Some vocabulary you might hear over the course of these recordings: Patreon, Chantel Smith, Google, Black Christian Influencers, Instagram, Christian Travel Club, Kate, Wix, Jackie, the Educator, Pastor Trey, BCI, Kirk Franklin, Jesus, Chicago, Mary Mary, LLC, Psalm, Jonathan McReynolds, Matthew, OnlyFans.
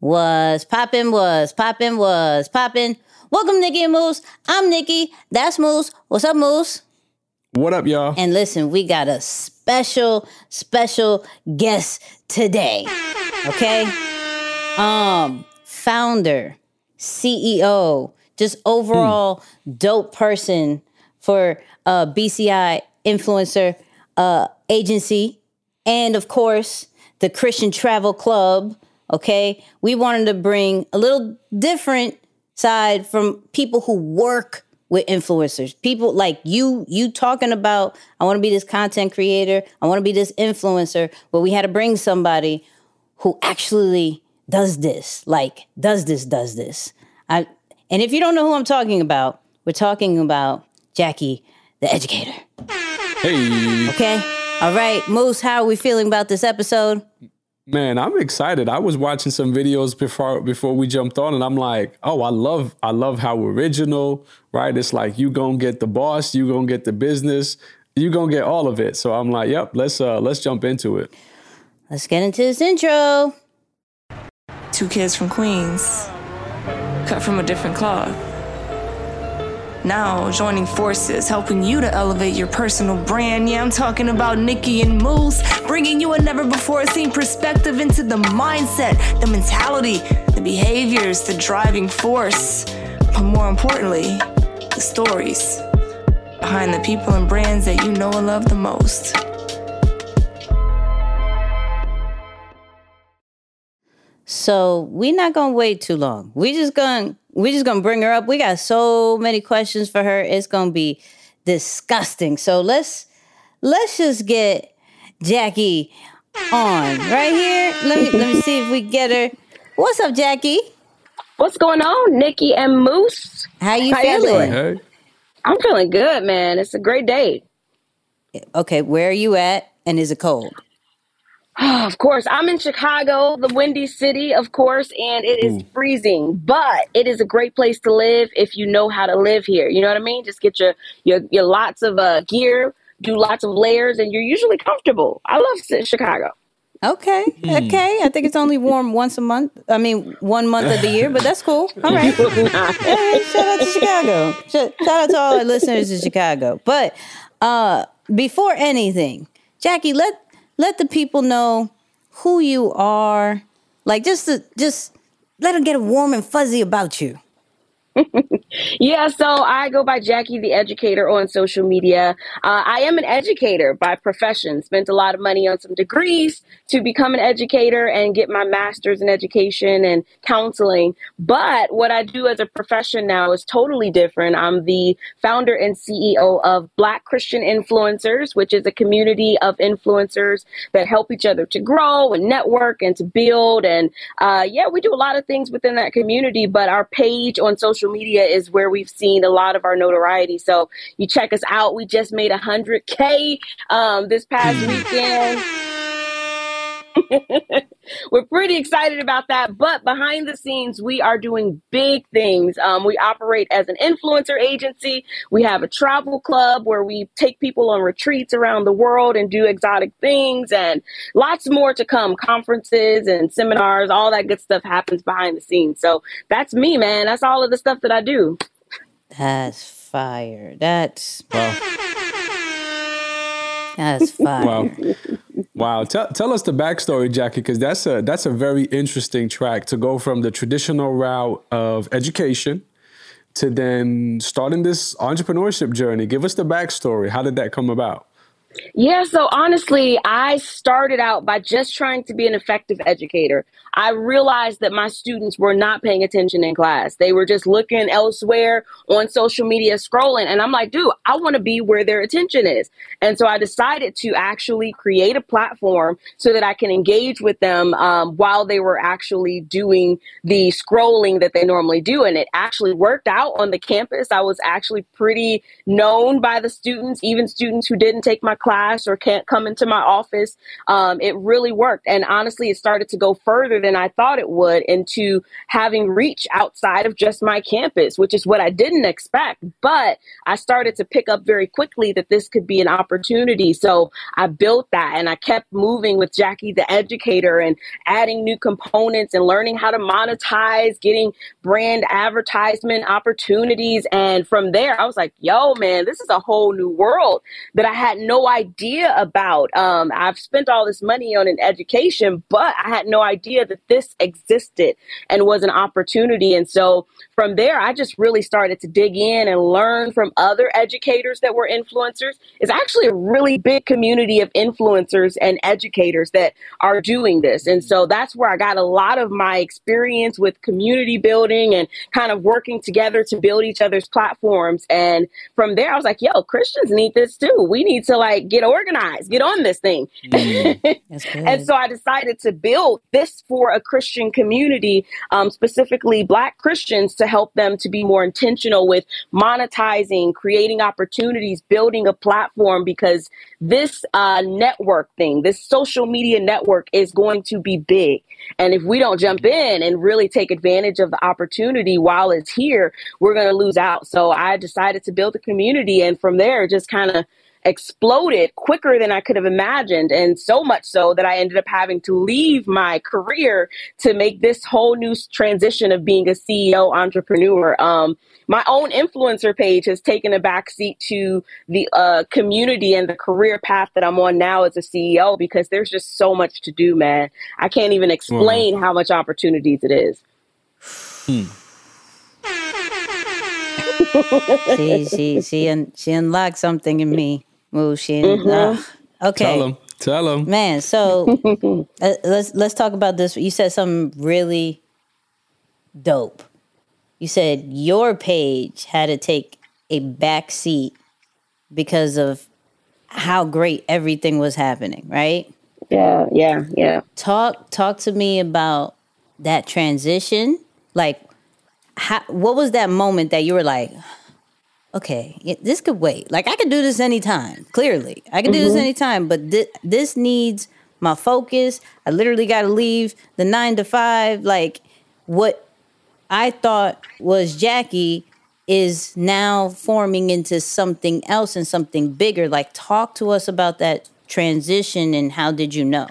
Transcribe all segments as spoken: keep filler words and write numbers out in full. Was poppin', was poppin', was poppin'. Welcome, Nikki and Moose. I'm Nikki. That's Moose. What's up, Moose? What up, y'all? And listen, we got a special, special guest today. Okay? Um, founder, C E O, just overall mm. dope person for uh, B C I influencer uh, agency, and of course the Christian Travel Club. Okay, we wanted to bring a little different side from people who work with influencers. People like you, you talking about, I want to be this content creator, I want to be this influencer, but we had to bring somebody who actually does this, like does this, does this. I, and if you don't know who I'm talking about, we're talking about Jackie, the Educator. Hey. Okay. All right, Moose, how are we feeling about this episode? Man, I'm excited. I was watching some videos before before we jumped on, and I'm like, oh, I love I love how original, right? It's like you gonna get the boss, you gonna get the business, you gonna get all of it. So I'm like, yep, let's uh, let's jump into it. Let's get into this intro. Two kids from Queens, cut from a different cloth. Now joining forces, helping you to elevate your personal brand. Yeah, I'm talking about Nikki and Moose, bringing you a never before seen perspective into the mindset, the mentality, the behaviors, the driving force, but more importantly, the stories behind the people and brands that you know and love the most. So we're not gonna wait too long. We just gonna we just gonna bring her up. We got so many questions for her. It's gonna be disgusting. So let's let's just get Jackie on right here. Let me let me see if we get her. What's up, Jackie? What's going on, Nikki and Moose? How you How feeling? You hey. I'm feeling good, man. It's a great day. Okay, where are you at? And is it cold? Oh, of course. I'm in Chicago, the Windy City, of course, and it is Ooh. freezing, but it is a great place to live if you know how to live here. You know what I mean? Just get your your, your lots of uh, gear, do lots of layers, and you're usually comfortable. I love Chicago. Okay. Mm. Okay. I think it's only warm once a month. I mean, one month of the year, but that's cool. All right. All right. Shout out to Chicago. Shout out to all our listeners in Chicago. But uh, before anything, Jackie, let Let the people know who you are. Like, just to, just let them get warm and fuzzy about you. Yeah, so I go by Jackie, the Educator, on social media. Uh, I am an educator by profession. Spent a lot of money on some degrees to become an educator and get my master's in education and counseling. But what I do as a profession now is totally different. I'm the founder and C E O of Black Christian Influencers, which is a community of influencers that help each other to grow and network and to build. And uh, yeah, we do a lot of things within that community, but our page on social media is where we've seen a lot of our notoriety. So you check us out. We just made one hundred K um, this past weekend. We're pretty excited about that. But behind the scenes, we are doing big things. Um, we operate as an influencer agency. We have a travel club where we take people on retreats around the world and do exotic things and lots more to come. Conferences and seminars, all that good stuff happens behind the scenes. So that's me, man. That's all of the stuff that I do. That's fire. That's... Wow. That's fire. Wow. Wow. Tell, tell us the backstory, Jackie, because that's a that's a very interesting track to go from the traditional route of education to then starting this entrepreneurship journey. Give us the backstory. How did that come about? Yeah, so honestly, I started out by just trying to be an effective educator. I realized that my students were not paying attention in class. They were just looking elsewhere on social media scrolling. And I'm like, dude, I want to be where their attention is. And so I decided to actually create a platform so that I can engage with them um, while they were actually doing the scrolling that they normally do. And it actually worked out on the campus. I was actually pretty known by the students, even students who didn't take my class or can't come into my office. Um, it really worked. And honestly, it started to go further than I thought it would into having reach outside of just my campus, which is what I didn't expect. But I started to pick up very quickly that this could be an opportunity. So I built that and I kept moving with Jackie, the Educator, and adding new components and learning how to monetize, getting brand advertisement opportunities. And from there, I was like, yo, man, this is a whole new world that I had no idea about. Um, I've spent all this money on an education, but I had no idea that this existed and was an opportunity. And so from there, I just really started to dig in and learn from other educators that were influencers. It's actually a really big community of influencers and educators that are doing this. And so that's where I got a lot of my experience with community building and kind of working together to build each other's platforms. And from there, I was like, yo, Christians need this too. We need to like get organized, get on this thing. Mm, that's good. And so I decided to build this for a Christian community, um, specifically Black Christians, to help them to be more intentional with monetizing, creating opportunities, building a platform, because this uh, network thing, this social media network is going to be big. And if we don't jump in and really take advantage of the opportunity while it's here, we're going to lose out. So I decided to build a community. And from there, just kind of exploded quicker than I could have imagined. And so much so that I ended up having to leave my career to make this whole new transition of being a C E O entrepreneur. Um, my own influencer page has taken a backseat to the uh, community and the career path that I'm on now as a C E O, because there's just so much to do, man. I can't even explain mm. how much opportunities it is. Hmm. she she she un, she unlocked something in me. Ooh, she mm-hmm. uh, okay. Tell him, tell him, man. So uh, let's let's talk about this. You said something really dope. You said your page had to take a back seat because of how great everything was happening, right? Yeah, yeah, yeah. Talk talk to me about that transition, like. How, what was that moment that you were like, okay, this could wait. Like, I could do this anytime. Clearly, I could do mm-hmm. this anytime, but th- this needs my focus. I literally got to leave the nine to five. Like, what I thought was Jackie is now forming into something else and something bigger. Like, talk to us about that transition and how did you know?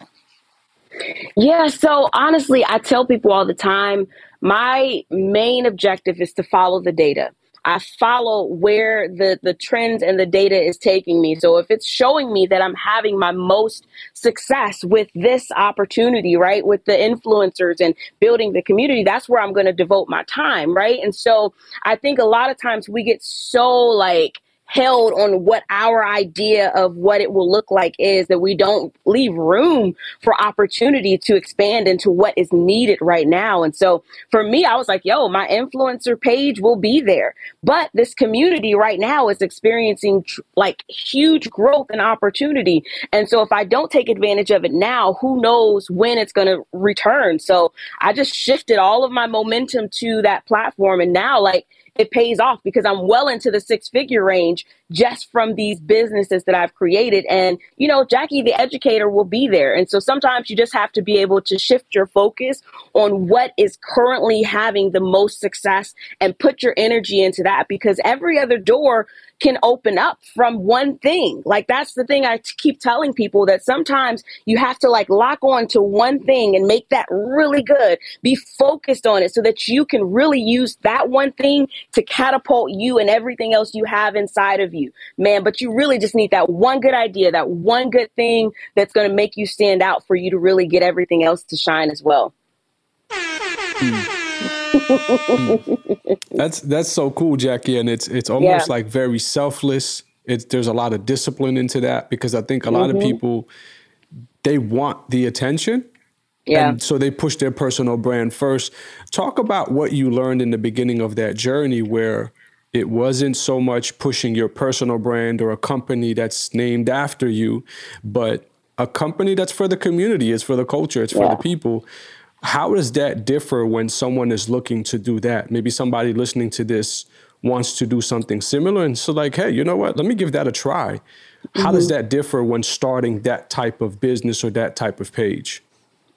Yeah, so honestly, I tell people all the time, my main objective is to follow the data. I follow where the, the trends and the data is taking me. So if it's showing me that I'm having my most success with this opportunity, right, with the influencers and building the community, that's where I'm going to devote my time, right? And so I think a lot of times we get so like, held on what our idea of what it will look like is that we don't leave room for opportunity to expand into what is needed right now. And so for me, I was like, yo, my influencer page will be there. But this community right now is experiencing tr- like huge growth and opportunity. And so if I don't take advantage of it now, who knows when it's going to return. So I just shifted all of my momentum to that platform. And now like it pays off because I'm well into the six figure range just from these businesses that I've created. And, you know, Jackie, the Educator, will be there. And so sometimes you just have to be able to shift your focus on what is currently having the most success and put your energy into that, because every other door can open up from one thing. Like, that's the thing I t- keep telling people, that sometimes you have to like lock on to one thing and make that really good, be focused on it so that you can really use that one thing to catapult you and everything else you have inside of you, man. But you really just need that one good idea, that one good thing that's going to make you stand out for you to really get everything else to shine as well. Mm. that's that's so cool, Jackie, and it's it's almost yeah. like very selfless. It's there's a lot of discipline into that, because I think a lot mm-hmm. of people, they want the attention, yeah, and so they push their personal brand first. Talk about what you learned in the beginning of that journey, where it wasn't so much pushing your personal brand or a company that's named after you, but a company that's for the community, it's for the culture, it's for yeah. the people. How does that differ when someone is looking to do that? Maybe somebody listening to this wants to do something similar. And so like, hey, you know what? Let me give that a try. How mm-hmm. does that differ when starting that type of business or that type of page?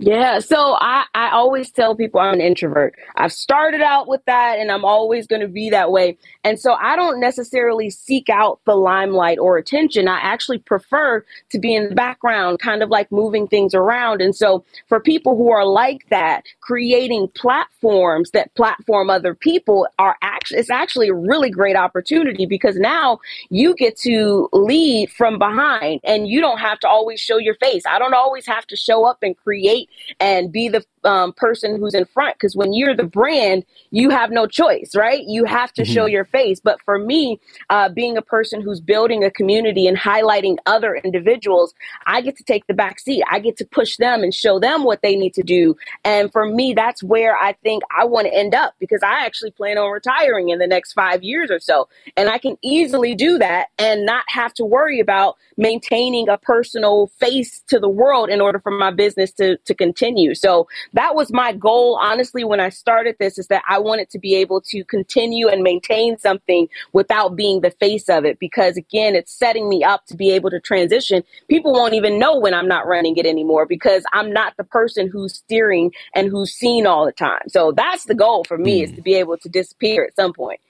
Yeah, so I, I always tell people I'm an introvert. I've started out with that and I'm always going to be that way. And so I don't necessarily seek out the limelight or attention. I actually prefer to be in the background, kind of like moving things around. And so for people who are like that, creating platforms that platform other people are actually, it's actually a really great opportunity, because now you get to lead from behind and you don't have to always show your face. I don't always have to show up and create and be the um, person who's in front. Because when you're the brand, you have no choice, right? You have to mm-hmm. show your face. But for me, uh, being a person who's building a community and highlighting other individuals, I get to take the back seat. I get to push them and show them what they need to do. And for me, that's where I think I want to end up, because I actually plan on retiring in the next five years or so. And I can easily do that and not have to worry about maintaining a personal face to the world in order for my business to, to continue. So that was my goal, honestly, when I started this, is that I wanted to be able to continue and maintain something without being the face of it, because again, it's setting me up to be able to transition. People won't even know when I'm not running it anymore, because I'm not the person who's steering and who's seen all the time. So that's the goal for me, mm. is to be able to disappear at some point.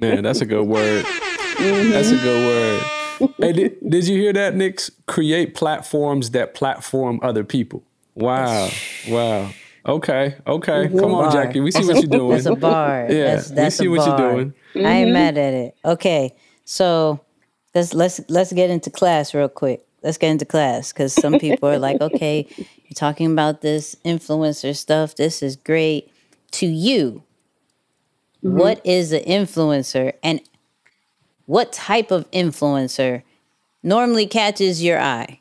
Man, that's a good word. Mm-hmm. That's a good word. Hey, did, did you hear that, Nix? Create platforms that platform other people. Wow. Wow. Okay. Okay. Mm-hmm. Come on, Jackie. We see what you're doing. That's a bar. Yeah. That's, that's we see what you're doing. Mm-hmm. I ain't mad at it. Okay. So let's let's let's get into class real quick. Let's get into class, because some people are like, okay, you're talking about this influencer stuff. This is great. To you, mm-hmm. what is an influencer, and what type of influencer normally catches your eye?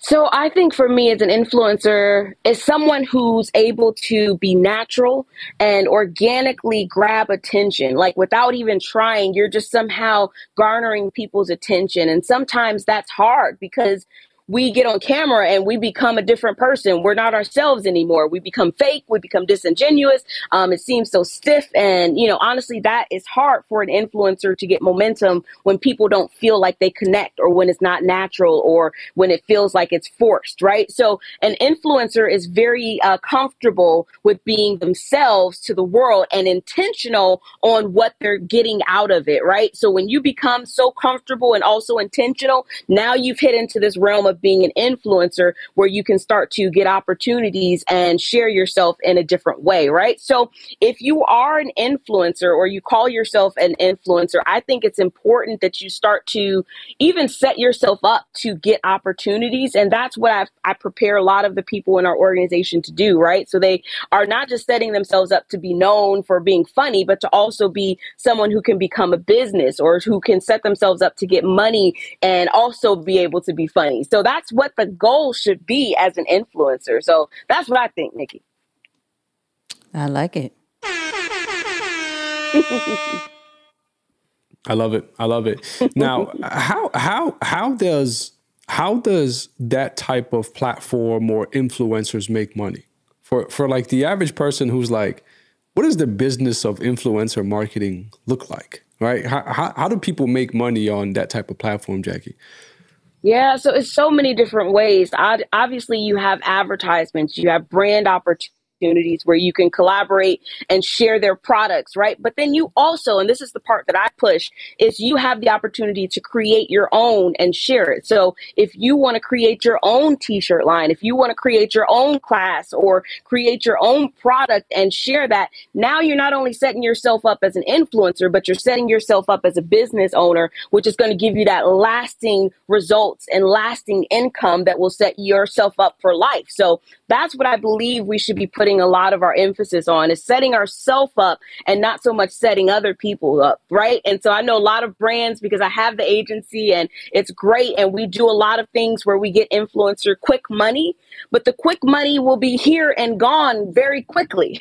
So I think for me, as an influencer, is someone who's able to be natural and organically grab attention, like without even trying, you're just somehow garnering people's attention. And sometimes that's hard, because we get on camera and we become a different person. We're not ourselves anymore. We become fake. We become disingenuous. Um, it seems so stiff. And, you know, honestly, that is hard for an influencer to get momentum when people don't feel like they connect, or when it's not natural, or when it feels like it's forced, right? So an influencer is very uh, comfortable with being themselves to the world and intentional on what they're getting out of it, right? So when you become so comfortable and also intentional, now you've hit into this realm of being an influencer, where you can start to get opportunities and share yourself in a different way, right? So if you are an influencer, or you call yourself an influencer, I think it's important that you start to even set yourself up to get opportunities. And that's what I've, I prepare a lot of the people in our organization to do, right? So they are not just setting themselves up to be known for being funny, but to also be someone who can become a business, or who can set themselves up to get money and also be able to be funny. So So that's what the goal should be as an influencer. So that's what I think, Nikki. I like it. I love it. I love it. Now, how how how does how does that type of platform or influencers make money? For for like the average person who's like, what does the business of influencer marketing look like? Right? How how, how do people make money on that type of platform, Jackie? Yeah, so it's so many different ways. I, obviously, you have advertisements, you have brand opportunities. Opportunities where you can collaborate and share their products, right? But then you also, and this is the part that I push, is you have the opportunity to create your own and share it. So if you want to create your own t-shirt line, if you want to create your own class, or create your own product and share that, now you're not only setting yourself up as an influencer, but you're setting yourself up as a business owner, which is going to give you that lasting results and lasting income that will set yourself up for life. So that's what I believe we should be putting a lot of our emphasis on, is setting ourselves up and not so much setting other people up, right? And so I know a lot of brands, because I have the agency and it's great, and we do a lot of things where we get influencer quick money, but the quick money will be here and gone very quickly.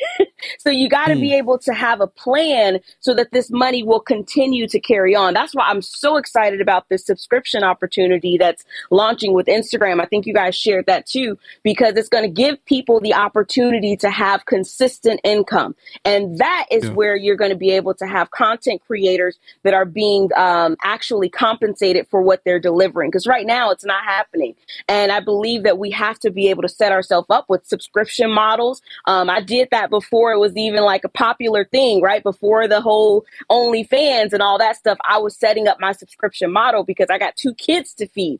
So you got to mm. be able to have a plan so that this money will continue to carry on. That's why I'm so excited about this subscription opportunity that's launching with Instagram. I think you guys shared that too, because it's going to give people the opportunity to have consistent income. And that is yeah. where you're going to be able to have content creators that are being um, actually compensated for what they're delivering. Because right now it's not happening. And I believe that we have to be able to set ourselves up with subscription models. Um, I did that before it was even like a popular thing, right? Before the whole OnlyFans and all that stuff, I was setting up my subscription model because I got two kids to feed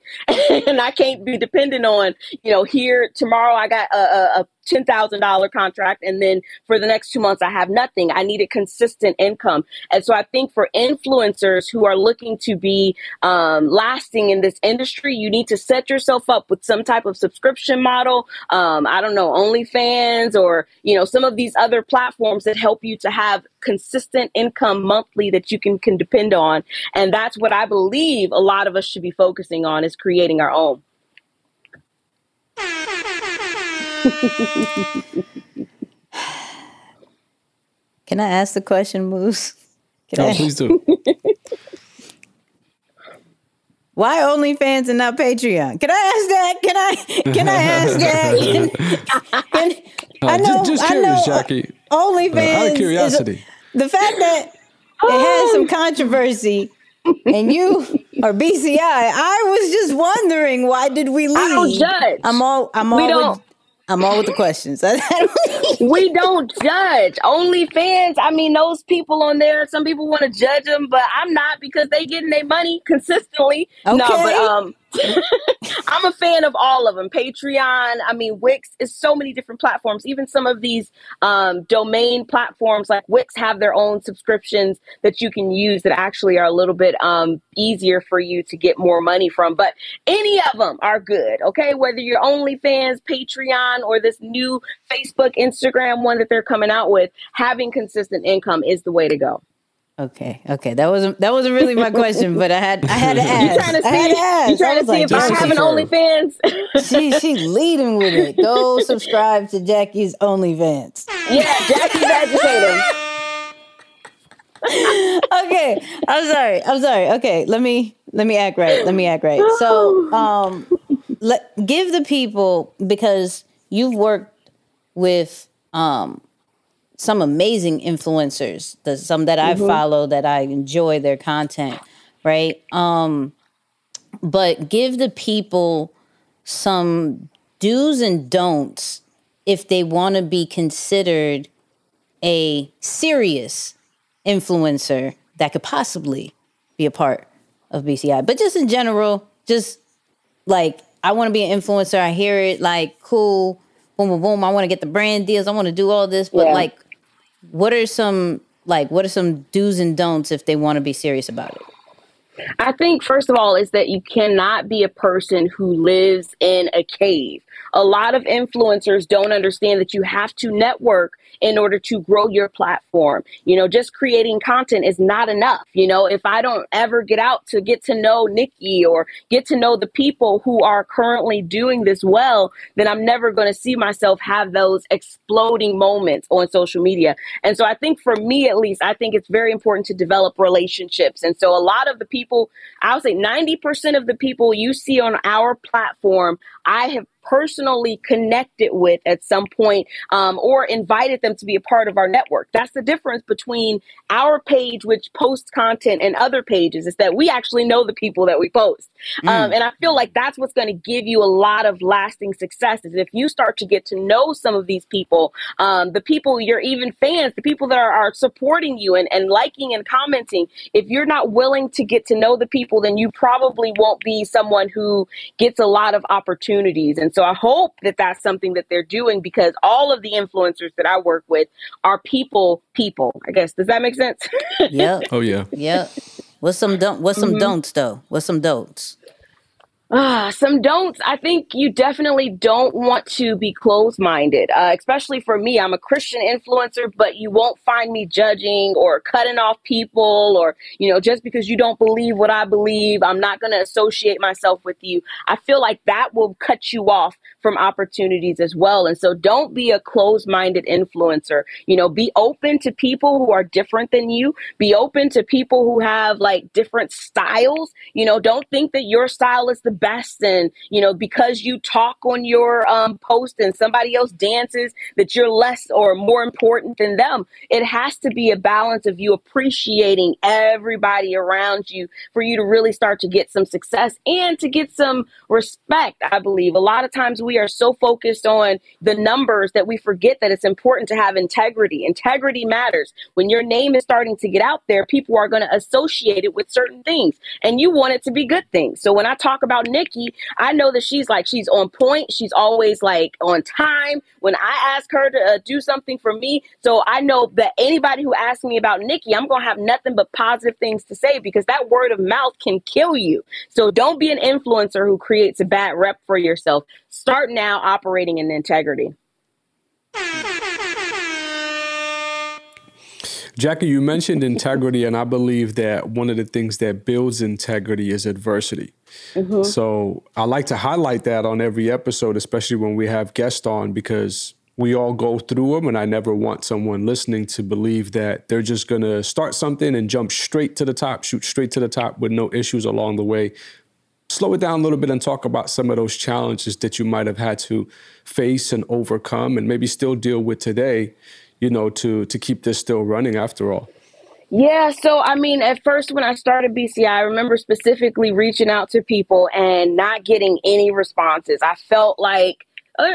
and I can't be dependent on, you know, here tomorrow I got a, a, a ten thousand dollars contract. And then for the next two months, I have nothing. I need a consistent income. And so I think for influencers who are looking to be um, lasting in this industry, you need to set yourself up with some type of subscription model. Um, I don't know, OnlyFans or, you know, some of these other platforms that help you to have consistent income monthly that you can, can depend on. And that's what I believe a lot of us should be focusing on, is creating our own. Can I ask the question, Moose? Can oh, I? Please do. Why OnlyFans and not Patreon? Can I ask that? Can I? Can I ask that? Can, uh, I know. Just, just curious, I know, Jackie. OnlyFans. Uh, out of curiosity, a, the fact that oh. it had some controversy. And you are B C I. I was just wondering, why did we leave? I don't judge. I'm all. I'm all. We don't. With, I'm all with the questions. We don't judge. OnlyFans, I mean, those people on there, some people want to judge them, but I'm not, because they getting their money consistently. Okay. No, but um, I'm a fan of all of them. Patreon, I mean, Wix, is so many different platforms. Even some of these um, domain platforms like Wix have their own subscriptions that you can use that actually are a little bit um, easier for you to get more money from. But any of them are good, okay? Whether you're OnlyFans, Patreon, or this new Facebook, Instagram one that they're coming out with, having consistent income is the way to go. Okay. Okay. That wasn't, that wasn't really my question, but I had, I had to ask. You trying to see, you trying to see if I have an OnlyFans? She, she leading with it. Go subscribe to Jackie's OnlyFans. Yeah. Jackie's Educator. Okay. I'm sorry. I'm sorry. Okay. Let me, let me act right. Let me act right. So, um, let, give the people, because you've worked with, um, some amazing influencers, the, some that I mm-hmm. follow, that I enjoy their content, right? Um, but give the people some do's and don'ts if they want to be considered a serious influencer that could possibly be a part of B C I. But just in general, just like, I want to be an influencer. I hear it, like, cool, boom, boom, boom. I want to get the brand deals. I want to do all this. But yeah. like, What are some like what are some do's and don'ts if they want to be serious about it? I think first of all is that you cannot be a person who lives in a cave. A lot of influencers don't understand that you have to network in order to grow your platform. You know, just creating content is not enough. You know, if I don't ever get out to get to know Nikki or get to know the people who are currently doing this well, then I'm never going to see myself have those exploding moments on social media. And so I think for me, at least, I think it's very important to develop relationships. And so a lot of the people, I would say ninety percent of the people you see on our platform, I have personally connected with at some point um, or invited them to be a part of our network. That's the difference between our page, which posts content, and other pages, is that we actually know the people that we post. Mm. Um, and I feel like that's what's going to give you a lot of lasting success, is if you start to get to know some of these people, um, the people you're even fans, the people that are, are supporting you and, and liking and commenting. If you're not willing to get to know the people, then you probably won't be someone who gets a lot of opportunities. And so I hope that that's something that they're doing, because all of the influencers that I work with are people, people, I guess. Does that make sense? Yeah. Oh, yeah. Yeah. What's some don't, what's some mm-hmm. don'ts, though? What's some don'ts? Uh, some don'ts. I think you definitely don't want to be closed-minded, uh, especially for me. I'm a Christian influencer, but you won't find me judging or cutting off people or, you know, just because you don't believe what I believe, I'm not going to associate myself with you. I feel like that will cut you off from opportunities as well. And so don't be a closed-minded influencer. You know, be open to people who are different than you. Be open to people who have like different styles. You know, don't think that your style is the best. And, you know, because you talk on your um, post and somebody else dances, that you're less or more important than them. It has to be a balance of you appreciating everybody around you for you to really start to get some success and to get some respect, I believe. A lot of times we are so focused on the numbers that we forget that it's important to have integrity. Integrity matters. When your name is starting to get out there, people are going to associate it with certain things, and you want it to be good things. So when I talk about Nikki, I know that she's like, she's on point. She's always like on time when I ask her to uh, do something for me. So I know that anybody who asks me about Nikki, I'm going to have nothing but positive things to say, because that word of mouth can kill you. So don't be an influencer who creates a bad rep for yourself. Start now operating in integrity. Jackie, you mentioned integrity, and I believe that one of the things that builds integrity is adversity. Mm-hmm. So I like to highlight that on every episode, especially when we have guests on, because we all go through them, and I never want someone listening to believe that they're just going to start something and jump straight to the top, shoot straight to the top with no issues along the way. Slow it down a little bit and talk about some of those challenges that you might have had to face and overcome and maybe still deal with today, you know, to to keep this still running after all. Yeah. So, I mean, at first when I started B C I, I remember specifically reaching out to people and not getting any responses. I felt like,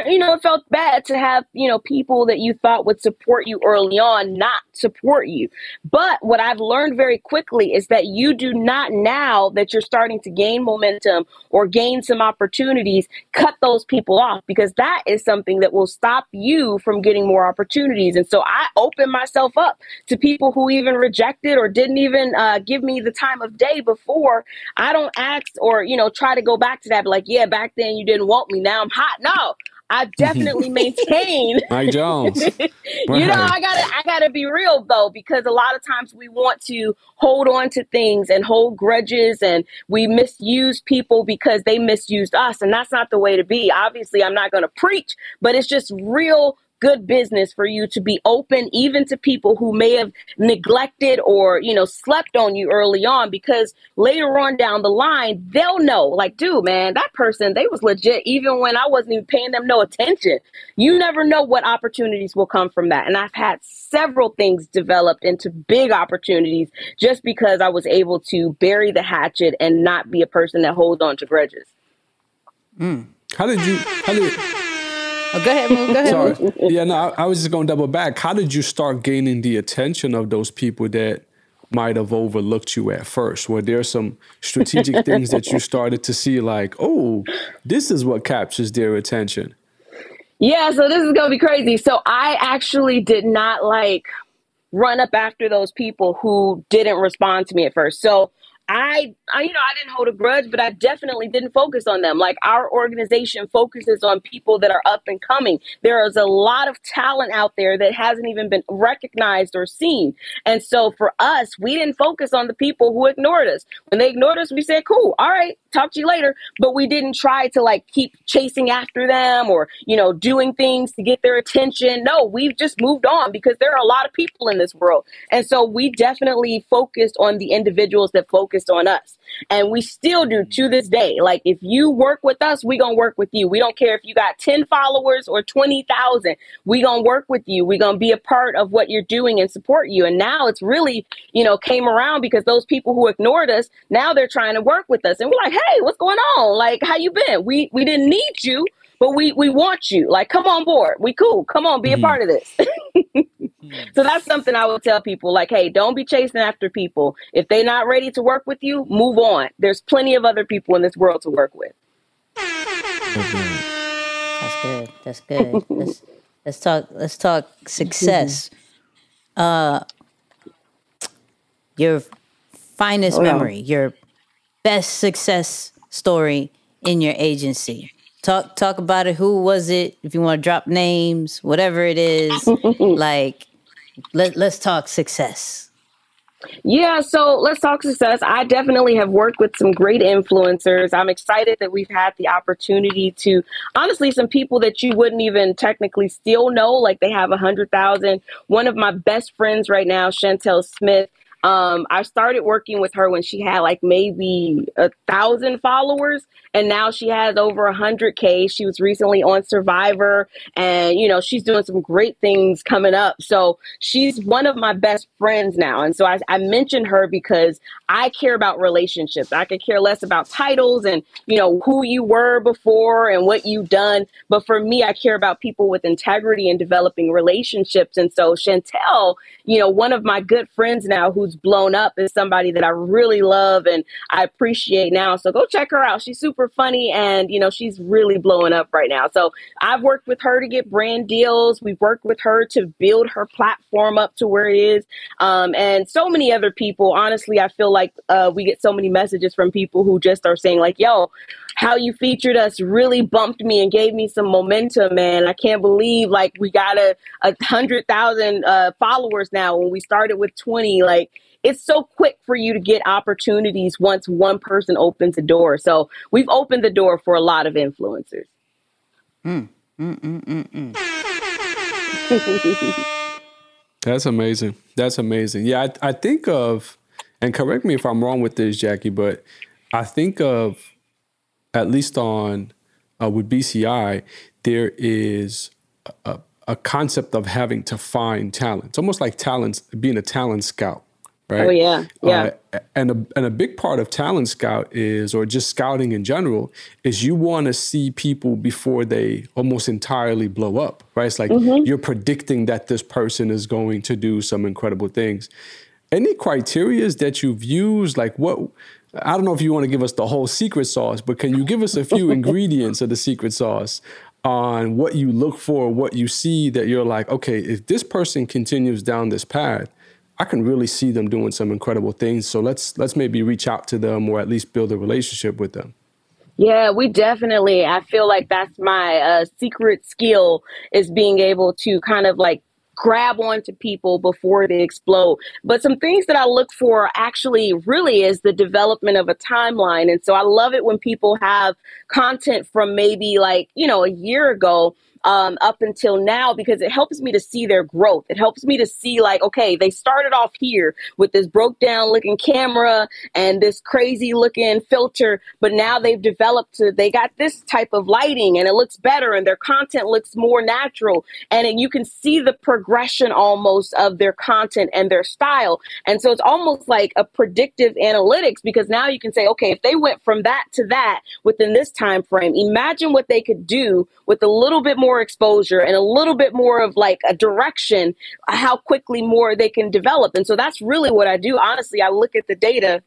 you know, it felt bad to have, you know, people that you thought would support you early on not support you. But what I've learned very quickly is that you do not, now that you're starting to gain momentum or gain some opportunities, cut those people off, because that is something that will stop you from getting more opportunities. And so I opened myself up to people who even rejected or didn't even uh, give me the time of day before. I don't ask or, you know, try to go back to that. But like, yeah, back then you didn't want me. Now I'm hot. No. I definitely maintain. Mike Jones. Right. You know, I gotta, I gotta be real though, because a lot of times we want to hold on to things and hold grudges, and we misuse people because they misused us, and that's not the way to be. Obviously, I'm not going to preach, but it's just real good business for you to be open even to people who may have neglected or, you know, slept on you early on, because later on down the line, they'll know like, dude, man, that person, they was legit even when I wasn't even paying them no attention. You never know what opportunities will come from that. And I've had several things developed into big opportunities just because I was able to bury the hatchet and not be a person that holds on to grudges. Mm. How did you... How did you- Oh, go ahead, Mo. Go ahead. Sorry. Yeah, no, I, I was just going to double back. How did you start gaining the attention of those people that might have overlooked you at first? Were there some strategic things that you started to see like, oh, this is what captures their attention? Yeah, so this is going to be crazy. So I actually did not like run up after those people who didn't respond to me at first. So I, I, you know, I didn't hold a grudge, but I definitely didn't focus on them. Like, our organization focuses on people that are up and coming. There is a lot of talent out there that hasn't even been recognized or seen. And so for us, we didn't focus on the people who ignored us. When they ignored us, we said, cool, all right, talk to you later. But we didn't try to like keep chasing after them or, you know, doing things to get their attention. No, we've just moved on, because there are a lot of people in this world. And so we definitely focused on the individuals that focus on us. And we still do to this day. Like, if you work with us, we gonna work with you. We don't care if you got ten followers or twenty thousand. We gonna work with you. We gonna be a part of what you're doing and support you. And now it's really, you know, came around because those people who ignored us, now they're trying to work with us. And we're like, hey, what's going on? Like, how you been? We we didn't need you, but we we want you. Like, come on board. We cool. Come on, be a part of this. So that's something I would tell people, like, hey, don't be chasing after people. If they're not ready to work with you, move on. There's plenty of other people in this world to work with. That's good. That's good. let's, let's talk. Let's talk success. Uh, your finest oh, memory, no. your best success story in your agency. Talk talk about it. Who was it? If you want to drop names, whatever it is, like, let, let's talk success. Yeah, so let's talk success. I definitely have worked with some great influencers. I'm excited that we've had the opportunity to, honestly, some people that you wouldn't even technically still know, like they have one hundred thousand. One of my best friends right now, Chantel Smith, Um, I started working with her when she had like maybe a thousand followers, and now she has over a hundred K. She was recently on Survivor, and you know, she's doing some great things coming up. So she's one of my best friends now. And so I, I mentioned her because I care about relationships. I could care less about titles and, you know, who you were before and what you've done. But for me, I care about people with integrity and developing relationships. And so Chantel, you know, one of my good friends now who's blown up is somebody that I really love and I appreciate now. So go check her out. She's super funny, and you know, she's really blowing up right now. So I've worked with her to get brand deals. We've worked with her to build her platform up to where it is. Um, and so many other people, honestly, I feel like uh, we get so many messages from people who just are saying like, yo, how you featured us really bumped me and gave me some momentum, man. I can't believe like we got a, a hundred thousand uh, followers now when we started with twenty. Like, it's so quick for you to get opportunities once one person opens a door. So we've opened the door for a lot of influencers. Mm, mm, mm, mm, mm. That's amazing. That's amazing. Yeah, I, I think of, and correct me if I'm wrong with this, Jackie, but I think of, at least on uh, with B C I, there is a, a concept of having to find talent. It's almost like talents, being a talent scout. Right? Oh, yeah. Yeah. Uh, and, a, and a big part of talent scout is, or just scouting in general, is you want to see people before they almost entirely blow up, right? It's like mm-hmm. you're predicting that this person is going to do some incredible things. Any criterias that you've used, like what, I don't know if you want to give us the whole secret sauce, but can you give us a few ingredients of the secret sauce on what you look for, what you see that you're like, okay, if this person continues down this path, I can really see them doing some incredible things. So let's let's maybe reach out to them or at least build a relationship with them. Yeah, we definitely. I feel like that's my uh, secret skill, is being able to kind of like grab onto people before they explode. But some things that I look for actually really is the development of a timeline. And so I love it when people have content from maybe like, you know, a year ago Um, up until now, because it helps me to see their growth. It helps me to see like, okay, they started off here with this broke down looking camera and this crazy looking filter, but now they've developed to, they got this type of lighting and it looks better and their content looks more natural. And, and you can see the progression almost of their content and their style. And so it's almost like a predictive analytics, because now you can say, okay, if they went from that to that within this time frame, imagine what they could do with a little bit more exposure and a little bit more of like a direction, how quickly more they can develop. And so that's really what I do. Honestly, I look at the data.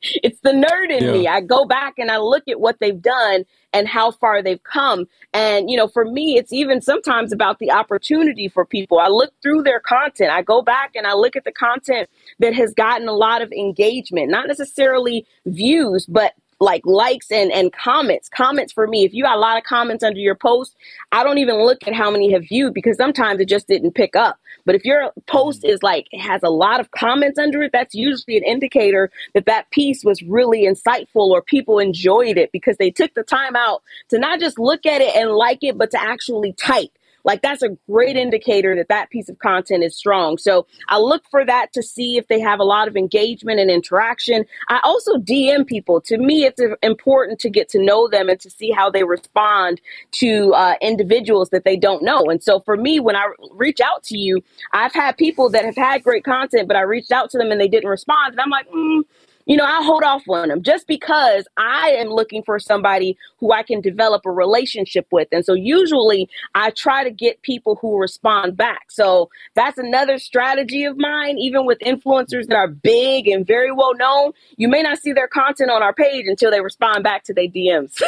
It's the nerd in yeah. me. I go back and I look at what they've done and how far they've come. And, you know, for me, it's even sometimes about the opportunity for people. I look through their content. I go back and I look at the content that has gotten a lot of engagement, not necessarily views, but like likes and, and comments, comments for me. If you got a lot of comments under your post, I don't even look at how many have viewed, because sometimes it just didn't pick up. But if your post is like, it has a lot of comments under it, that's usually an indicator that that piece was really insightful or people enjoyed it, because they took the time out to not just look at it and like it, but to actually type. Like, that's a great indicator that that piece of content is strong. So I look for that to see if they have a lot of engagement and interaction. I also D M people. To me, it's important to get to know them and to see how they respond to uh, individuals that they don't know. And so for me, when I reach out to you, I've had people that have had great content, but I reached out to them and they didn't respond. And I'm like, hmm. You know, I'll hold off on them, just because I am looking for somebody who I can develop a relationship with. And so usually I try to get people who respond back. So that's another strategy of mine. Even with influencers that are big and very well known, you may not see their content on our page until they respond back to their D Ms.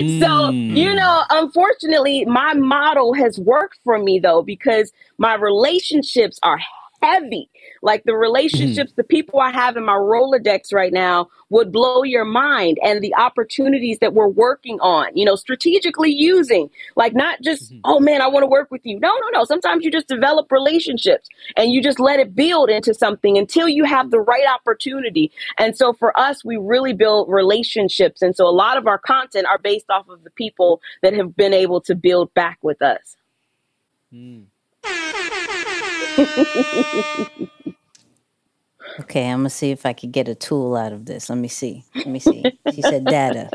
Mm. So, you know, unfortunately, my model has worked for me, though, because my relationships are heavy. Like the relationships, mm. the people I have in my Rolodex right now would blow your mind, and the opportunities that we're working on, you know, strategically using, like not just, mm-hmm. oh man, I want to work with you. No, no, no. Sometimes you just develop relationships and you just let it build into something until you have the right opportunity. And so for us, we really build relationships. And so a lot of our content are based off of the people that have been able to build back with us. Mm. Okay, I'm gonna see if I could get a tool out of this. Let me see. Let me see. She said data,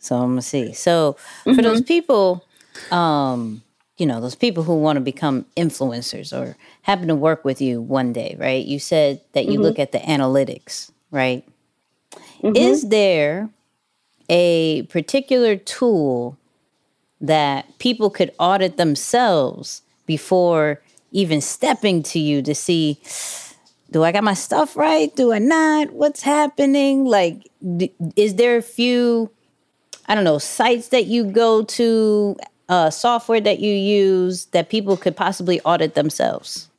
so I'm gonna see. So for mm-hmm. those people, um, you know, those people who want to become influencers or happen to work with you one day, right? You said that you mm-hmm. look at the analytics, right? Mm-hmm. Is there a particular tool that people could audit themselves before even stepping to you to see, do I got my stuff right? Do I not? What's happening? Like, d- is there a few, I don't know, sites that you go to, uh, software that you use that people could possibly audit themselves?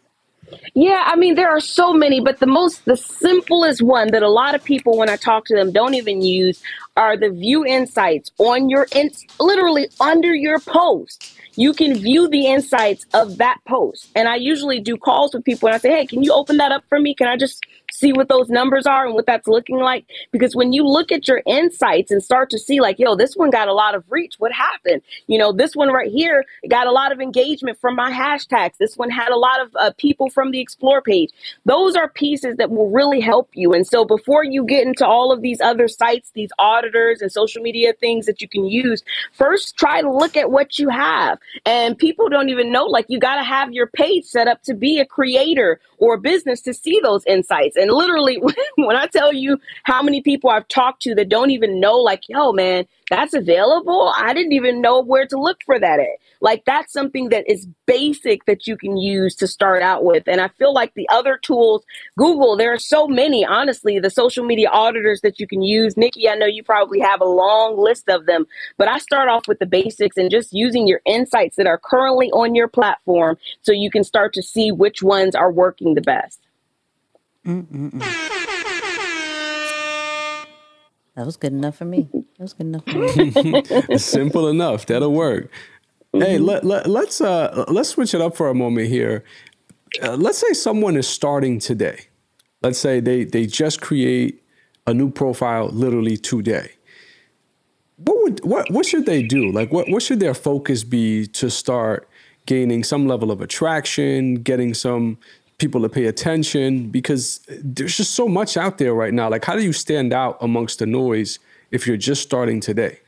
Yeah, I mean, there are so many, but the most, the simplest one that a lot of people, when I talk to them, don't even use are the view insights on your, in- literally under your post. You can view the insights of that post. And I usually do calls with people and I say, hey, can you open that up for me? Can I just see what those numbers are and what that's looking like? Because when you look at your insights and start to see like, yo, this one got a lot of reach. What happened? You know, this one right here got a lot of engagement from my hashtags. This one had a lot of uh, people from the Explore page. Those are pieces that will really help you. And so before you get into all of these other sites, these auditors and social media things that you can use, first try to look at what you have. And people don't even know, like you got to have your page set up to be a creator or a business to see those insights. And literally, when I tell you how many people I've talked to that don't even know, like, yo, man, that's available. I didn't even know where to look for that at. Like, that's something that is basic that you can use to start out with. And I feel like the other tools, Google, there are so many, honestly, the social media auditors that you can use. Nikki, I know you probably have a long list of them, but I start off with the basics and just using your insights that are currently on your platform so you can start to see which ones are working the best. Mm-mm-mm. That was good enough for me. That was good enough for me. Simple enough. That'll work. Mm-hmm. Hey, let, let, let's uh, let's switch it up for a moment here. Uh, let's say someone is starting today. Let's say they they just create a new profile literally today. What would what what should they do? Like what what should their focus be to start gaining some level of attraction, getting some people to pay attention, because there's just so much out there right now. Like, how do you stand out amongst the noise if you're just starting today?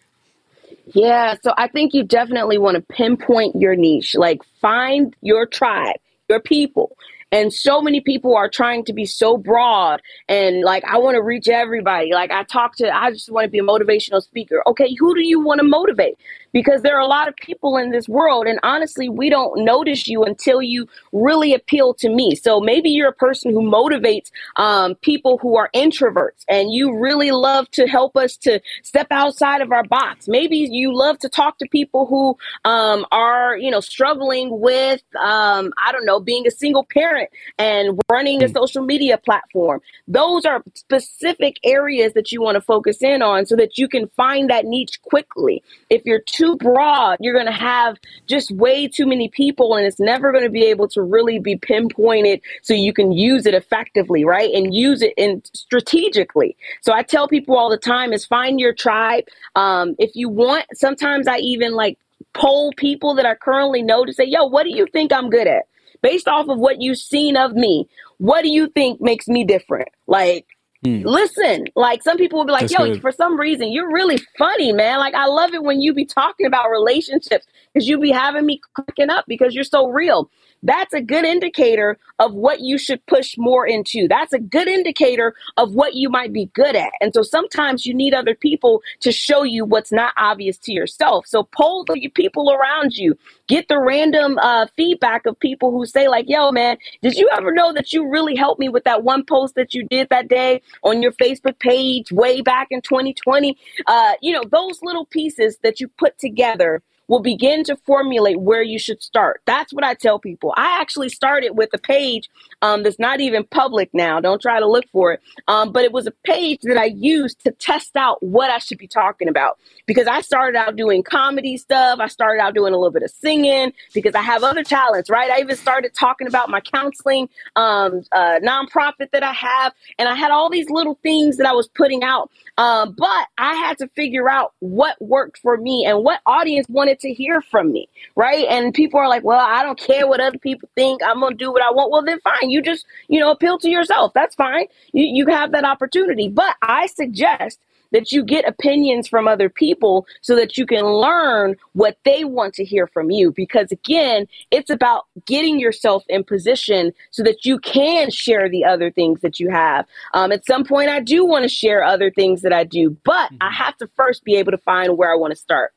Yeah, so I think you definitely want to pinpoint your niche, like find your tribe, your people. And so many people are trying to be so broad and like, I want to reach everybody. Like I talk to, I just want to be a motivational speaker. Okay, who do you want to motivate? Because there are a lot of people in this world. And honestly, we don't notice you until you really appeal to me. So maybe you're a person who motivates um, people who are introverts and you really love to help us to step outside of our box. Maybe you love to talk to people who um, are, you know, struggling with, um, I don't know, being a single parent and running a social media platform. Those are specific areas that you want to focus in on so that you can find that niche quickly. If you're too broad, you're going to have just way too many people and it's never going to be able to really be pinpointed so you can use it effectively, right? And use it in strategically. So I tell people all the time is find your tribe. Um, if you want, sometimes I even like poll people that I currently know to say, yo, what do you think I'm good at? Based off of what you've seen of me, what do you think makes me different? Like, mm. listen, like some people will be like, that's yo, good. For some reason, you're really funny, man. Like, I love it when you be talking about relationships because you be having me cracking up because you're so real. That's a good indicator of what you should push more into. That's a good indicator of what you might be good at. And so sometimes you need other people to show you what's not obvious to yourself. So poll the people around you. Get the random uh, feedback of people who say like, yo, man, did you ever know that you really helped me with that one post that you did that day on your Facebook page way back in twenty twenty? Uh, you know, those little pieces that you put together will begin to formulate where you should start. That's what I tell people. I actually started with a page um, that's not even public now. Don't try to look for it. Um, but it was a page that I used to test out what I should be talking about, because I started out doing comedy stuff. I started out doing a little bit of singing because I have other talents, right? I even started talking about my counseling um, uh, nonprofit that I have. And I had all these little things that I was putting out. Uh, but I had to figure out what worked for me and what audience wanted to hear from me, right? And people are like, well, I don't care what other people think, I'm gonna do what I want. Well, then fine, you just, you know, appeal to yourself. That's fine. You, you have that opportunity. But I suggest that you get opinions from other people so that you can learn what they want to hear from you. Because again, it's about getting yourself in position so that you can share the other things that you have. Um, at some point, I do want to share other things that I do, but I have to first be able to find where I want to start.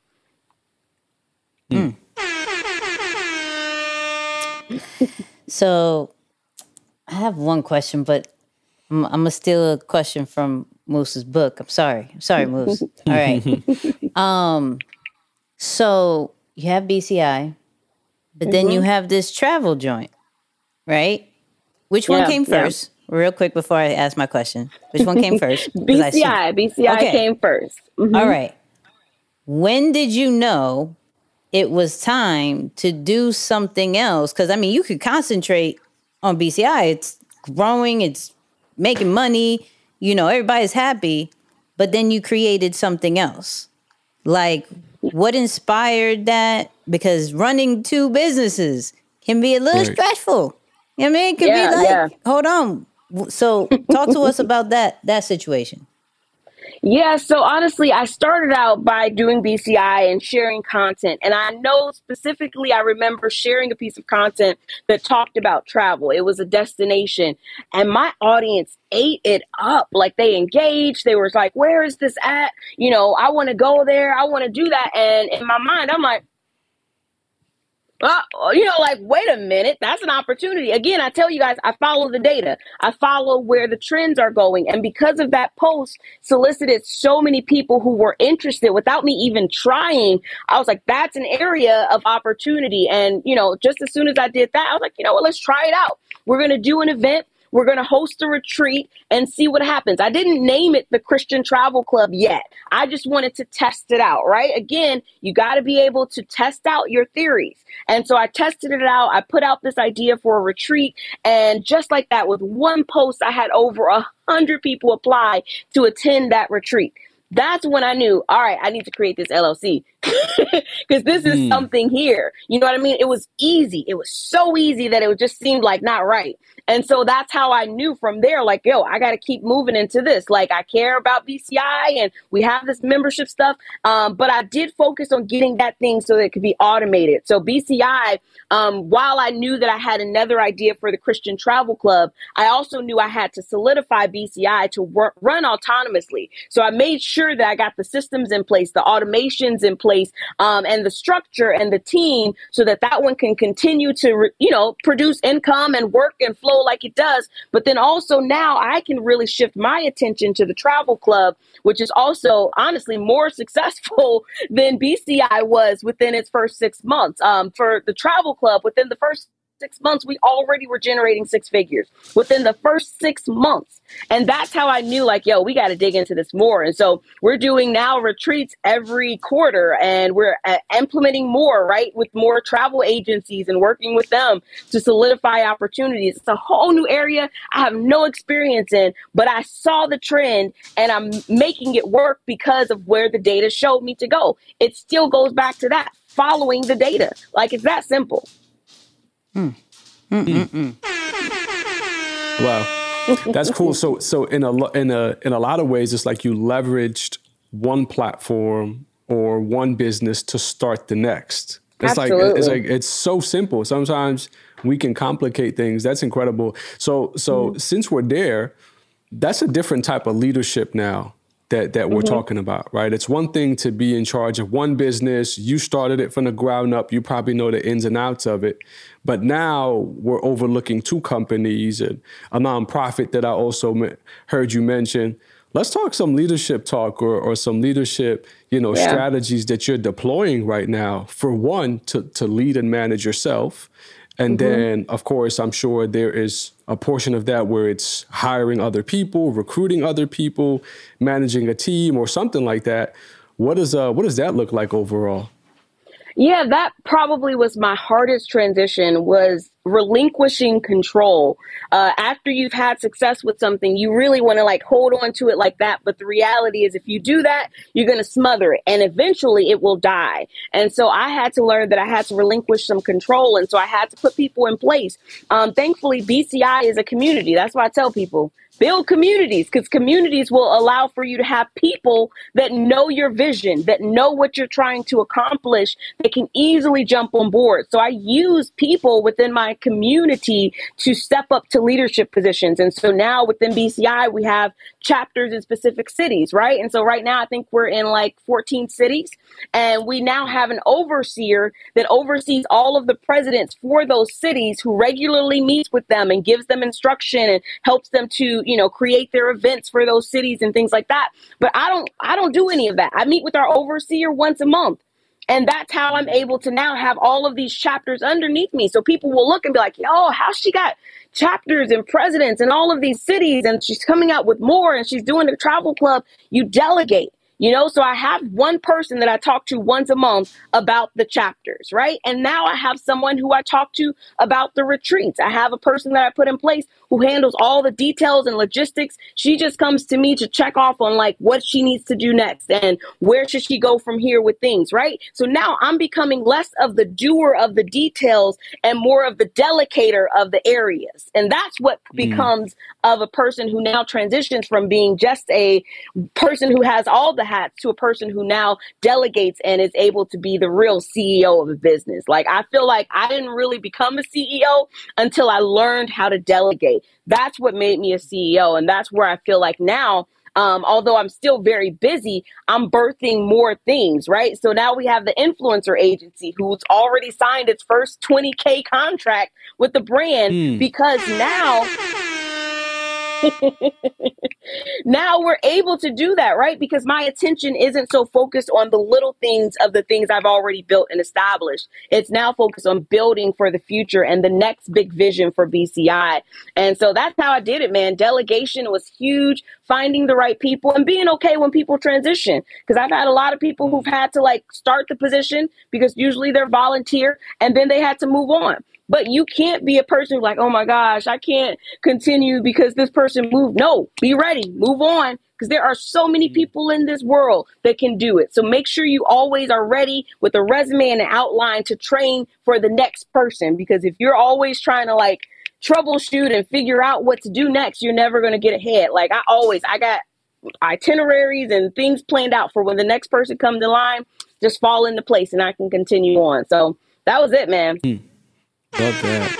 Mm. So I have one question, but I'm, I'm gonna steal a question from Moose's book. I'm sorry. I'm sorry, Moose. All right. Um, so you have B C I, but then mm-hmm. you have this travel joint, right? Which yeah, one came first? Yeah. Real quick before I ask my question. Which one came first? B C I. B C I okay. came first. Mm-hmm. All right. When did you know it was time to do something else? Because, I mean, you could concentrate on B C I. It's growing. It's making money. You know, everybody's happy. But then you created something else. Like, what inspired that? Because running two businesses can be a little right. stressful. You know what I mean? It could yeah, be like, yeah. hold on. So talk to us about that that situation. Yeah, so honestly, I started out by doing B C I and sharing content. And I know specifically, I remember sharing a piece of content that talked about travel. It was a destination. And my audience ate it up. Like, they engaged. They were like, where is this at? You know, I want to go there. I want to do that. And in my mind, I'm like, Uh, you know, like, wait a minute, that's an opportunity. Again, I tell you guys, I follow the data. I follow where the trends are going. And because of that post, solicited so many people who were interested without me even trying. I was like, that's an area of opportunity. And, you know, just as soon as I did that, I was like, you know what, let's try it out. We're going to do an event. We're going to host a retreat and see what happens. I didn't name it the Christian Travel Club yet. I just wanted to test it out, right? Again, you got to be able to test out your theories. And so I tested it out. I put out this idea for a retreat. And just like that, with one post, I had over one hundred people apply to attend that retreat. That's when I knew, all right, I need to create this L L C because this is mm. something here. You know what I mean? It was easy. It was so easy that it just seemed like not right. And so that's how I knew from there, like, yo, I got to keep moving into this. Like, I care about B C I and we have this membership stuff. Um, but I did focus on getting that thing so that it could be automated. So B C I, um, while I knew that I had another idea for the Christian Travel Club, I also knew I had to solidify B C I to work, run autonomously. So I made sure that I got the systems in place, the automations in place, um, and the structure and the team so that that one can continue to, re- you know, produce income and work and flow like it does. But then also now I can really shift my attention to the travel club, which is also honestly more successful than B C I was within its first six months. Um, for the travel club, within the first six months, we already were generating six figures within the first six months. And that's how I knew, like, yo, we got to dig into this more. And so we're doing now retreats every quarter and we're uh, implementing more, right, with more travel agencies and working with them to solidify opportunities. It's a whole new area I have no experience in, but I saw the trend and I'm making it work because of where the data showed me to go. It still goes back to that, following the data. Like, it's that simple. Mm. Mm-mm-mm. Wow, that's cool. So, so in a in a in a lot of ways, it's like you leveraged one platform or one business to start the next. It's Absolutely. like it's like it's so simple. Sometimes we can complicate things. That's incredible. So, so mm-hmm. since we're there, that's a different type of leadership now that that we're mm-hmm. talking about, right? It's one thing to be in charge of one business. You started it from the ground up. You probably know the ins and outs of it. But now we're overlooking two companies and a nonprofit that I also me- heard you mention. let's talk some leadership talk or, or some leadership, you know, yeah. strategies that you're deploying right now, for one, to, to lead and manage yourself. And mm-hmm. then, of course, I'm sure there is a portion of that where it's hiring other people, recruiting other people, managing a team or something like that. What does uh, what does that look like overall? Yeah, that probably was my hardest transition, was relinquishing control. Uh, after you've had success with something, you really want to like hold on to it like that. But the reality is, if you do that, you're going to smother it and eventually it will die. And so I had to learn that I had to relinquish some control. And so I had to put people in place. Um, thankfully, B C I is a community. That's why I tell people, build communities, because communities will allow for you to have people that know your vision, that know what you're trying to accomplish, that can easily jump on board. So I use people within my community to step up to leadership positions. And so now within B C I, we have chapters in specific cities, right? And so right now, I think we're in like fourteen cities, and we now have an overseer that oversees all of the presidents for those cities, who regularly meets with them and gives them instruction and helps them to, you know, create their events for those cities and things like that. But I don't, I don't do any of that. I meet with our overseer once a month. And that's how I'm able to now have all of these chapters underneath me. So people will look and be like, yo, how she got chapters and presidents in all of these cities, and she's coming out with more, and she's doing the travel club. You delegate. You know, so I have one person that I talk to once a month about the chapters, right? And now I have someone who I talk to about the retreats. I have a person that I put in place who handles all the details and logistics. She just comes to me to check off on like what she needs to do next and where should she go from here with things, right? So now I'm becoming less of the doer of the details and more of the delegator of the areas. And that's what mm. becomes of a person who now transitions from being just a person who has all the hats to a person who now delegates and is able to be the real C E O of a business. Like, I feel like I didn't really become a C E O until I learned how to delegate. That's what made me a C E O. And that's where I feel like now, um, although I'm still very busy, I'm birthing more things, right? So now we have the influencer agency who's already signed its first twenty K contract with the brand mm. because now... now we're able to do that, right? Because my attention isn't so focused on the little things of the things I've already built and established. It's now focused on building for the future and the next big vision for B C I. And so that's how I did it, man. Delegation was huge, finding the right people and being okay when people transition. Because I've had a lot of people who've had to like start the position because usually they're volunteer and then they had to move on. But you can't be a person who's like, oh my gosh, I can't continue because this person moved. No, be ready, move on, because there are so many people in this world that can do it. So make sure you always are ready with a resume and an outline to train for the next person, because if you're always trying to like troubleshoot and figure out what to do next, you're never going to get ahead. Like I always, I got itineraries and things planned out for when the next person comes in line, just fall into place and I can continue on. So that was it, man. Mm. Love that.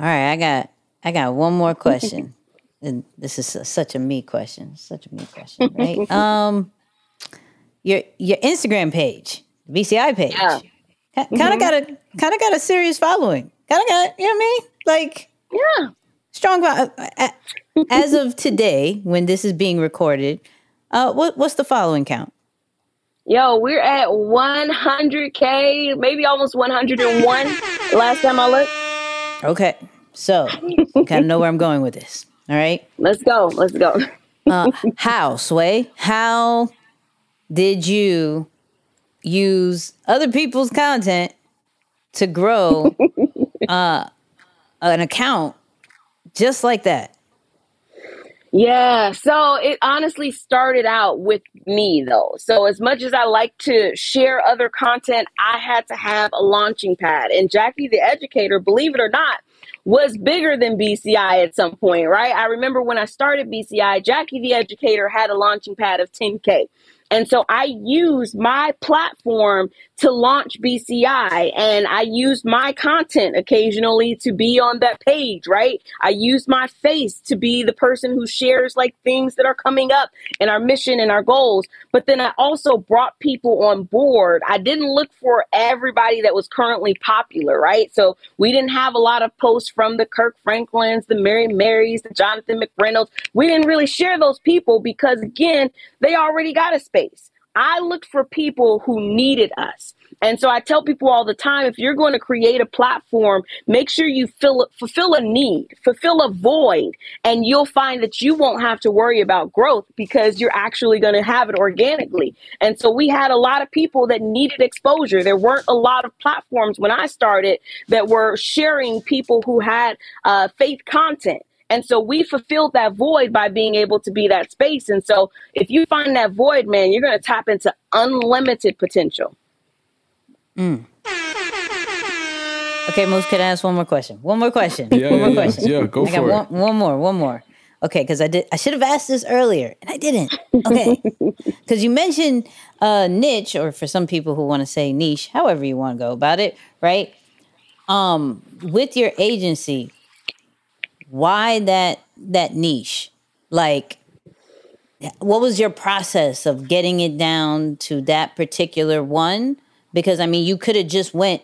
All right, I got I got one more question. And this is a, such a me question, such a me question, right? um, your your Instagram page, B C I page, yeah. kind of mm-hmm. got a kind of got a serious following. Kind of got, you know what I mean? Like, yeah, strong. Uh, as of today, when this is being recorded, uh, what what's the following count? Yo, we're at one hundred K, maybe almost one hundred one last time I looked. Okay, so kind of know where I'm going with this. All right? Let's go. Let's go. uh, how, Sway? How did you use other people's content to grow uh, an account just like that? Yeah, so it honestly started out with me, though. So as much as I like to share other content, I had to have a launching pad. And Jackie, the Educator, believe it or not, was bigger than B C I at some point, right? I remember when I started B C I, Jackie, the Educator, had a launching pad of ten K. And so I used my platform to launch B C I, and I used my content occasionally to be on that page, right? I used my face to be the person who shares like things that are coming up and our mission and our goals. But then I also brought people on board. I didn't look for everybody that was currently popular, right? So we didn't have a lot of posts from the Kirk Franklins, the Mary Marys, the Jonathan McReynolds. We didn't really share those people because, again, they already got a space. I looked for people who needed us. And so I tell people all the time, if you're going to create a platform, make sure you fill, fulfill a need, fulfill a void, and you'll find that you won't have to worry about growth because you're actually going to have it organically. And so we had a lot of people that needed exposure. There weren't a lot of platforms when I started that were sharing people who had uh, faith content. And so we fulfilled that void by being able to be that space. And so if you find that void, man, you're going to tap into unlimited potential. Mm. Okay, Moose, could I ask one more question? One more question. Yeah, one more yeah, question. Yeah, go I for got it. One, one more, one more. Okay, because I did. I should have asked this earlier, and I didn't. Okay, because you mentioned uh, niche, or for some people who want to say niche, however you want to go about it, right? Um, with your agency, why that that niche? Like, what was your process of getting it down to that particular one? Because, I mean, you could have just went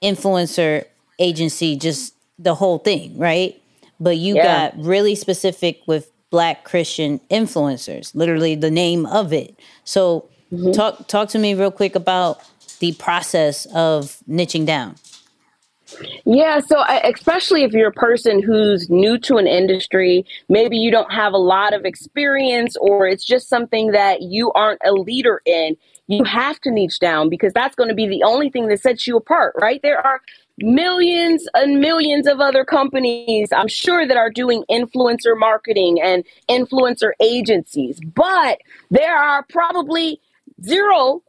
influencer agency, just the whole thing, right? But you yeah. got really specific with Black Christian Influencers, literally the name of it. So mm-hmm. talk talk to me real quick about the process of niching down. Yeah, so especially if you're a person who's new to an industry, maybe you don't have a lot of experience, or it's just something that you aren't a leader in, you have to niche down because that's going to be the only thing that sets you apart, right? There are millions and millions of other companies, I'm sure, that are doing influencer marketing and influencer agencies, but there are probably zero,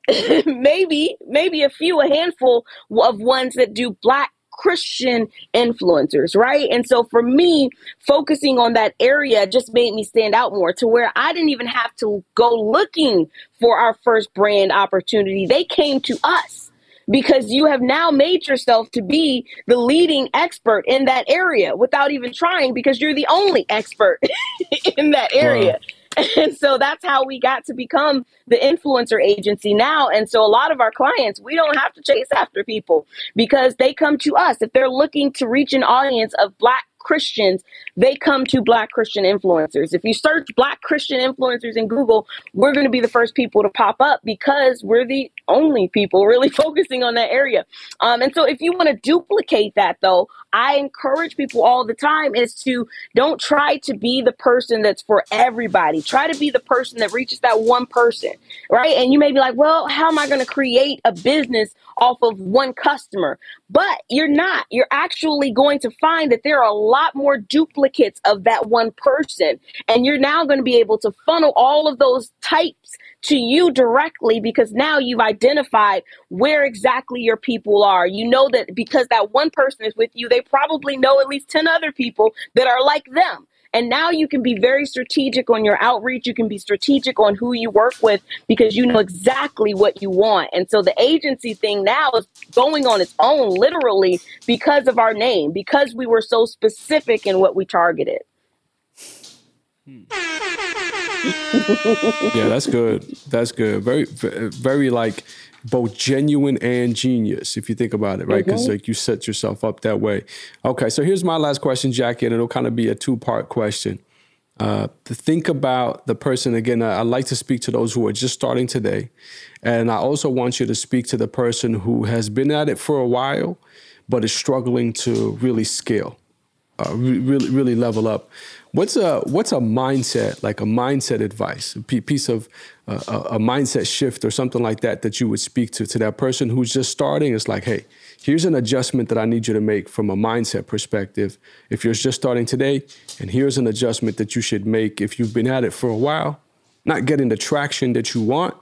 maybe, maybe a few, a handful of ones that do Black Christian influencers, right? And so for me, focusing on that area just made me stand out more, to where I didn't even have to go looking for our first brand opportunity. They came to us because you have now made yourself to be the leading expert in that area without even trying, because you're the only expert in that area. Wow. And so that's how we got to become the influencer agency now. And so a lot of our clients, we don't have to chase after people because they come to us. If they're looking to reach an audience of Black Christians, they come to Black Christian Influencers. If you search Black Christian Influencers in Google, we're going to be the first people to pop up because we're the only people really focusing on that area. Um, and so if you want to duplicate that, though, I encourage people all the time is to don't try to be the person that's for everybody. Try to be the person that reaches that one person, right? And you may be like, well, how am I going to create a business off of one customer? But you're not. You're actually going to find that there are a lot more duplicates of that one person. And you're now going to be able to funnel all of those types to you directly because now you've identified where exactly your people are. You know that because that one person is with you, they probably know at least ten other people that are like them. And now you can be very strategic on your outreach. You can be strategic on who you work with because you know exactly what you want. And so the agency thing now is going on its own, literally, because of our name, because we were so specific in what we targeted. Hmm. Yeah, that's good. That's good. Very, very like both genuine and genius, if you think about it, right? Because mm-hmm. like you set yourself up that way. Okay, so here's my last question, Jackie, and it'll kind of be a two-part question. Uh, to think about the person, again, I, I like to speak to those who are just starting today. And I also want you to speak to the person who has been at it for a while, but is struggling to really scale, uh, re- really, really level up. What's a what's a mindset, like a mindset advice, a piece of uh, a mindset shift or something like that that you would speak to, to that person who's just starting? It's like, hey, here's an adjustment that I need you to make from a mindset perspective if you're just starting today. And here's an adjustment that you should make if you've been at it for a while, not getting the traction that you want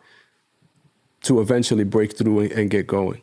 to eventually break through and, and get going.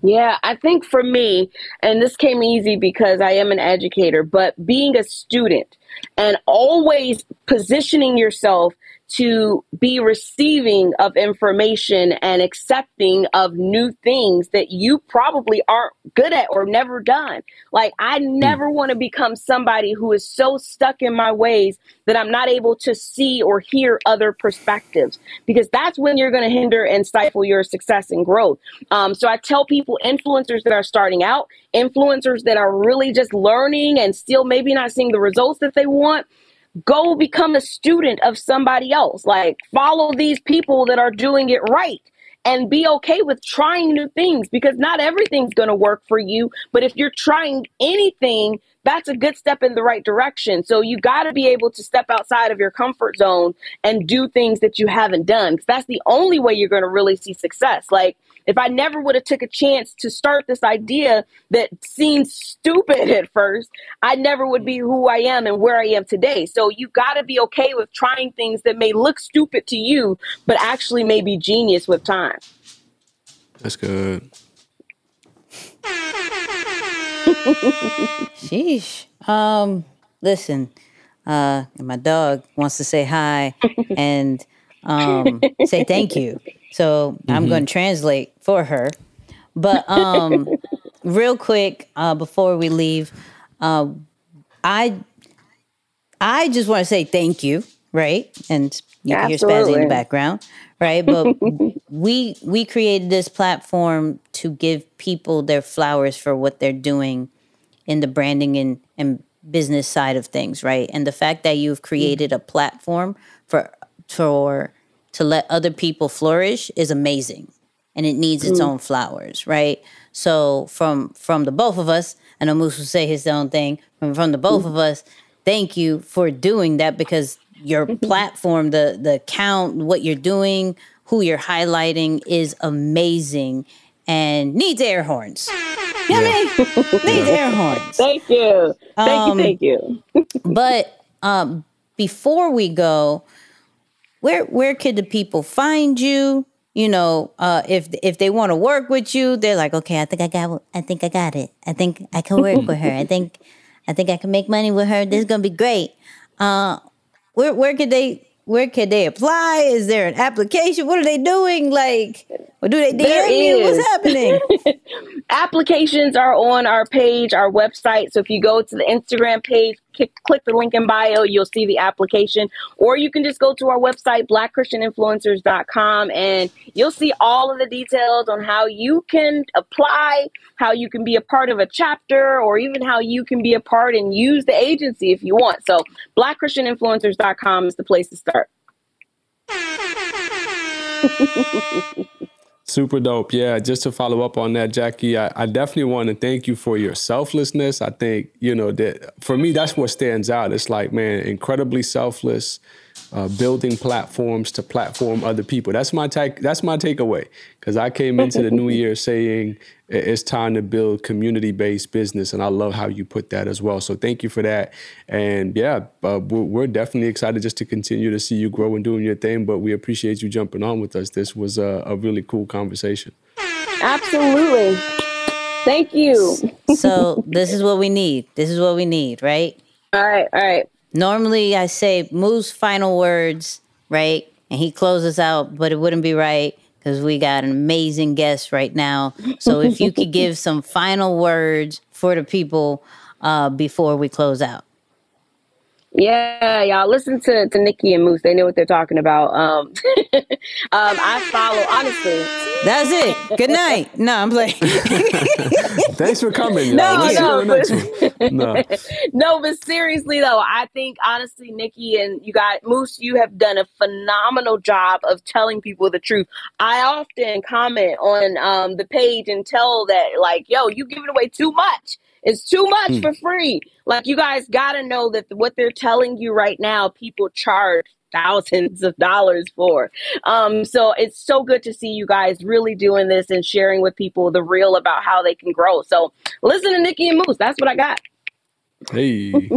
Yeah, I think for me, and this came easy because I am an educator, but being a student and always positioning yourself to be receiving of information and accepting of new things that you probably aren't good at or never done. Like, I never want to become somebody who is so stuck in my ways that I'm not able to see or hear other perspectives, because that's when you're going to hinder and stifle your success and growth. Um, so I tell people, influencers that are starting out, influencers that are really just learning and still maybe not seeing the results that they want, go become a student of somebody else. Like, follow these people that are doing it right and be okay with trying new things, because not everything's going to work for you. But if you're trying anything, that's a good step in the right direction. So you got to be able to step outside of your comfort zone and do things that you haven't done, because that's the only way you're going to really see success. Like, if I never would have took a chance to start this idea that seemed stupid at first, I never would be who I am and where I am today. So you got to be okay with trying things that may look stupid to you, but actually may be genius with time. That's good. Sheesh. Um, listen, uh, my dog wants to say hi and um, say thank you. So mm-hmm. I'm going to translate for her. But um, real quick, uh, before we leave, uh, I I just want to say thank you, right? And you can hear Spazzy in the background, right? But we we created this platform to give people their flowers for what they're doing in the branding and, and business side of things, right? And the fact that you've created a platform for for... to let other people flourish is amazing, and it needs its own flowers, right? So from from the both of us, I know Moose will say his own thing, from, from the both of us, thank you for doing that, because your platform, the the account, what you're doing, who you're highlighting is amazing and needs air horns. You know what I mean? Needs air horns. Thank you. Thank um, you, thank you. But um, before we go, Where where could the people find you? You know, uh, if if they want to work with you, they're like, okay, I think I got, I think I got it. I think I can work with her. I think, I think I can make money with her. This is gonna be great. Uh, where where could they where could they apply? Is there an application? What are they doing? Like, or do they D M you? What's happening? Applications are on our page, our website. So if you go to the Instagram page, click the link in bio, you'll see the application. Or you can just go to our website, black christian influencers dot com, and you'll see all of the details on how you can apply, how you can be a part of a chapter, or even how you can be a part and use the agency if you want. So black christian influencers dot com is the place to start. Super dope. Yeah, just to follow up on that, Jackie, I, I definitely want to thank you for your selflessness. I think, you know, that for me, that's what stands out. It's like, man, incredibly selfless, uh, building platforms to platform other people. That's my take. That's my takeaway, because I came into the new year saying it's time to build community-based business. And I love how you put that as well. So thank you for that. And yeah, uh, we're, we're definitely excited just to continue to see you grow and doing your thing. But we appreciate you jumping on with us. This was a, a really cool conversation. Absolutely. Thank you. So this is what we need. This is what we need, right? All right. All right. Normally I say Moo's final words, right? And he closes out, but it wouldn't be right, because we got an amazing guest right now. So if you could give some final words for the people uh, before we close out. Yeah, y'all listen to, to Nikki and Moose. They know what they're talking about. Um, um, I follow, honestly. That's it. Good night. No, I'm playing. Thanks for coming. No, no, but, no. no, but seriously, though, I think, honestly, Nikki and you guys, Moose, you have done a phenomenal job of telling people the truth. I often comment on um, the page and tell that, like, yo, you giving away too much. It's too much mm. for free. Like, you guys got to know that what they're telling you right now, people charge thousands of dollars for. Um, so it's so good to see you guys really doing this and sharing with people the real about how they can grow. So listen to Nikki and Moose. That's what I got. Hey.